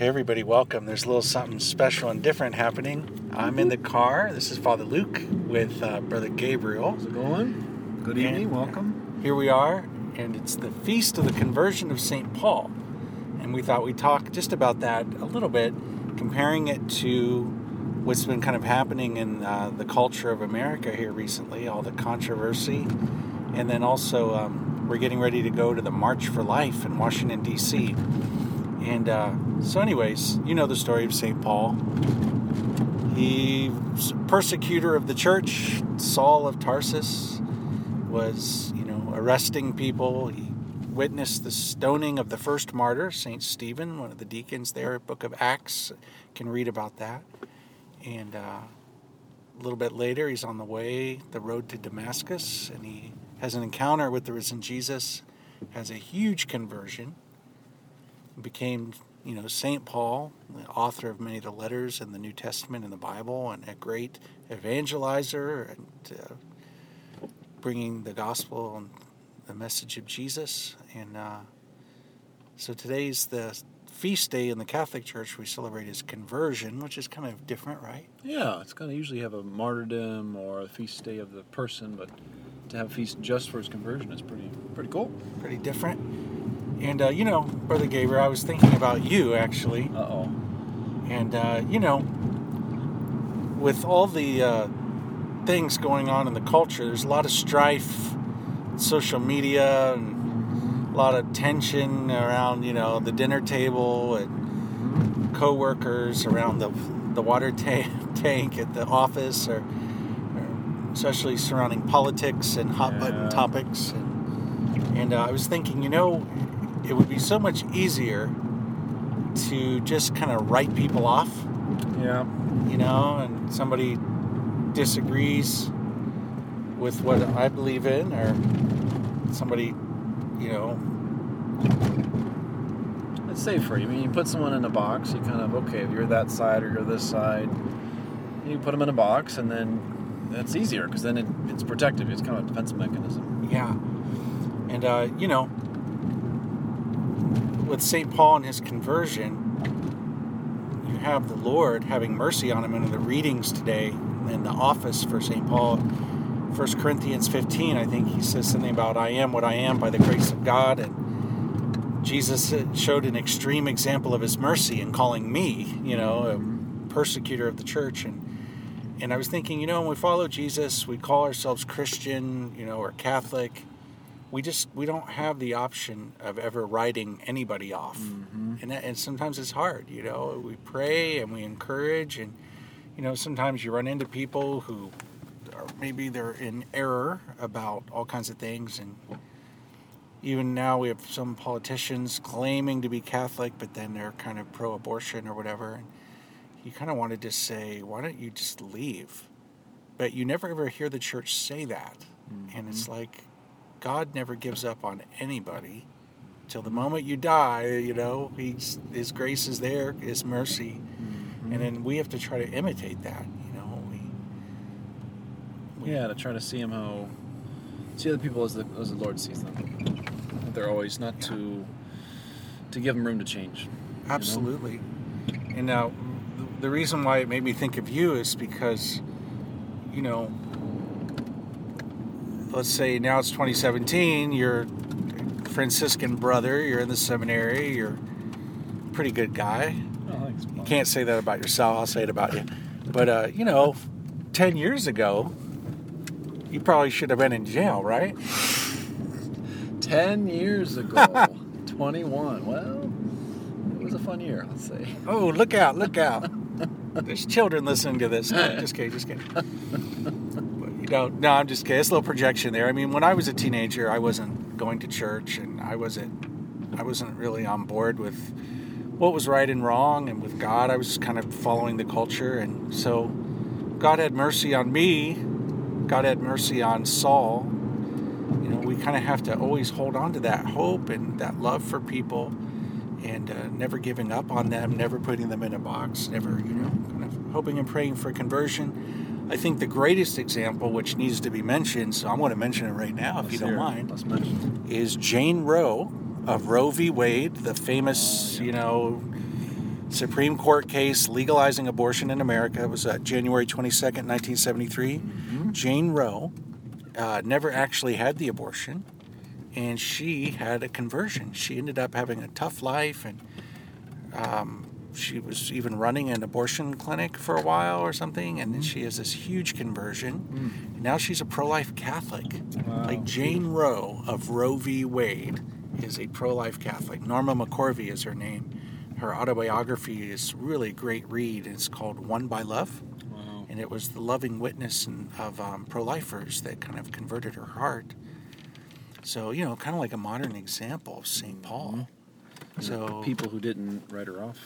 Hey everybody, welcome. There's a little something special and different happening. I'm in the car. This is Father Luke with Brother Gabriel. How's it going? Good evening, and welcome. Here we are, and it's the Feast of the Conversion of St. Paul. And we thought we'd talk just about that a little bit, comparing it to what's been kind of happening in the culture of America here recently, all the controversy. And then also, we're getting ready to go to the March for Life in Washington, D.C., and so anyways, you know the story of St. Paul. He's a persecutor of the church. Saul of Tarsus was, arresting people. He witnessed the stoning of the first martyr, St. Stephen, one of the deacons there at Book of Acts. You can read about that. And a little bit later, he's on the road to Damascus, and he has an encounter with the risen Jesus, has a huge conversion. Became, St. Paul, the author of many of the letters in the New Testament and the Bible, and a great evangelizer and bringing the gospel and the message of Jesus. And so today's the feast day in the Catholic Church. We celebrate his conversion, which is kind of different, right? Yeah, it's kind of usually have a martyrdom or a feast day of the person, but to have a feast just for his conversion is pretty cool. Pretty different. And, Brother Gabriel, I was thinking about you, actually. Uh-oh. And, with all the things going on in the culture, there's a lot of strife, social media, and a lot of tension around, the dinner table and co-workers around the water tank at the office, or especially surrounding politics and hot-button topics. And I was thinking, it would be so much easier to just kind of write people off. Yeah. And somebody disagrees with what I believe in, or somebody, It's safer. You put someone in a box, you kind of, okay, if you're that side or you're this side, you put them in a box, and then that's easier, because then it's protective. It's kind of a defense mechanism. Yeah. And, with St. Paul and his conversion, you have the Lord having mercy on him in the readings today in the office for St. Paul. 1 Corinthians 15, I think he says something about, I am what I am by the grace of God. And Jesus showed an extreme example of his mercy in calling me, a persecutor of the church. And I was thinking, when we follow Jesus, we call ourselves Christian, or Catholic. We don't have the option of ever writing anybody off. Mm-hmm. And sometimes it's hard, We pray and we encourage, and, sometimes you run into people who are maybe they're in error about all kinds of things. And even now we have some politicians claiming to be Catholic, but then they're kind of pro-abortion or whatever. And you kind of want to just say, why don't you just leave? But you never ever hear the church say that. Mm-hmm. And it's like, God never gives up on anybody till the moment you die, his grace is there, his mercy. Mm-hmm. And then we have to try to imitate that, to try to see him see other people as the Lord sees them. They're always not to give them room to change. Absolutely. And now the reason why it made me think of you is because, let's say now it's 2017, you're a Franciscan brother, you're in the seminary, you're a pretty good guy. Oh, thanks, Bob. You can't say that about yourself, I'll say it about you. But, 10 years ago, you probably should have been in jail, right? 10 years ago, 21. Well, it was a fun year, let's say. Oh, look out, look out. There's children listening to this. No, just kidding. No, I'm just kidding. It's a little projection there. When I was a teenager, I wasn't going to church, and I wasn't really on board with what was right and wrong, and with God. I was just kind of following the culture, and so God had mercy on me. God had mercy on Saul. We kind of have to always hold on to that hope and that love for people, and never giving up on them, never putting them in a box, never, kind of hoping and praying for conversion. I think the greatest example, which needs to be mentioned, so I'm going to mention it right now, if you don't mind, is Jane Roe of Roe v. Wade, the famous, Supreme Court case legalizing abortion in America. It was January 22nd, 1973. Mm-hmm. Jane Roe never actually had the abortion, and she had a conversion. She ended up having a tough life, and she was even running an abortion clinic for a while or something, and then she has this huge conversion. Mm. And now she's a pro-life Catholic. Wow. Like Jane Roe of Roe v. Wade is a pro-life Catholic. Norma McCorvey is her name. Her autobiography is really a great read. It's called Won by Love. Wow. And it was the loving witness of pro-lifers that kind of converted her heart. So, you know, kind of like a modern example of St. Paul. Mm-hmm. So people who didn't write her off.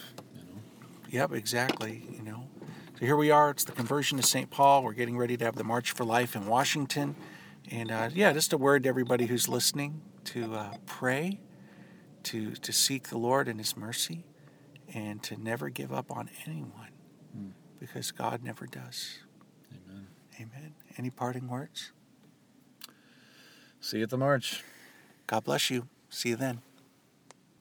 Yep, exactly, you know. So here we are. It's the conversion of St. Paul. We're getting ready to have the March for Life in Washington. And, just a word to everybody who's listening to pray, to seek the Lord and His mercy, and to never give up on anyone because God never does. Amen. Amen. Any parting words? See you at the March. God bless you. See you then.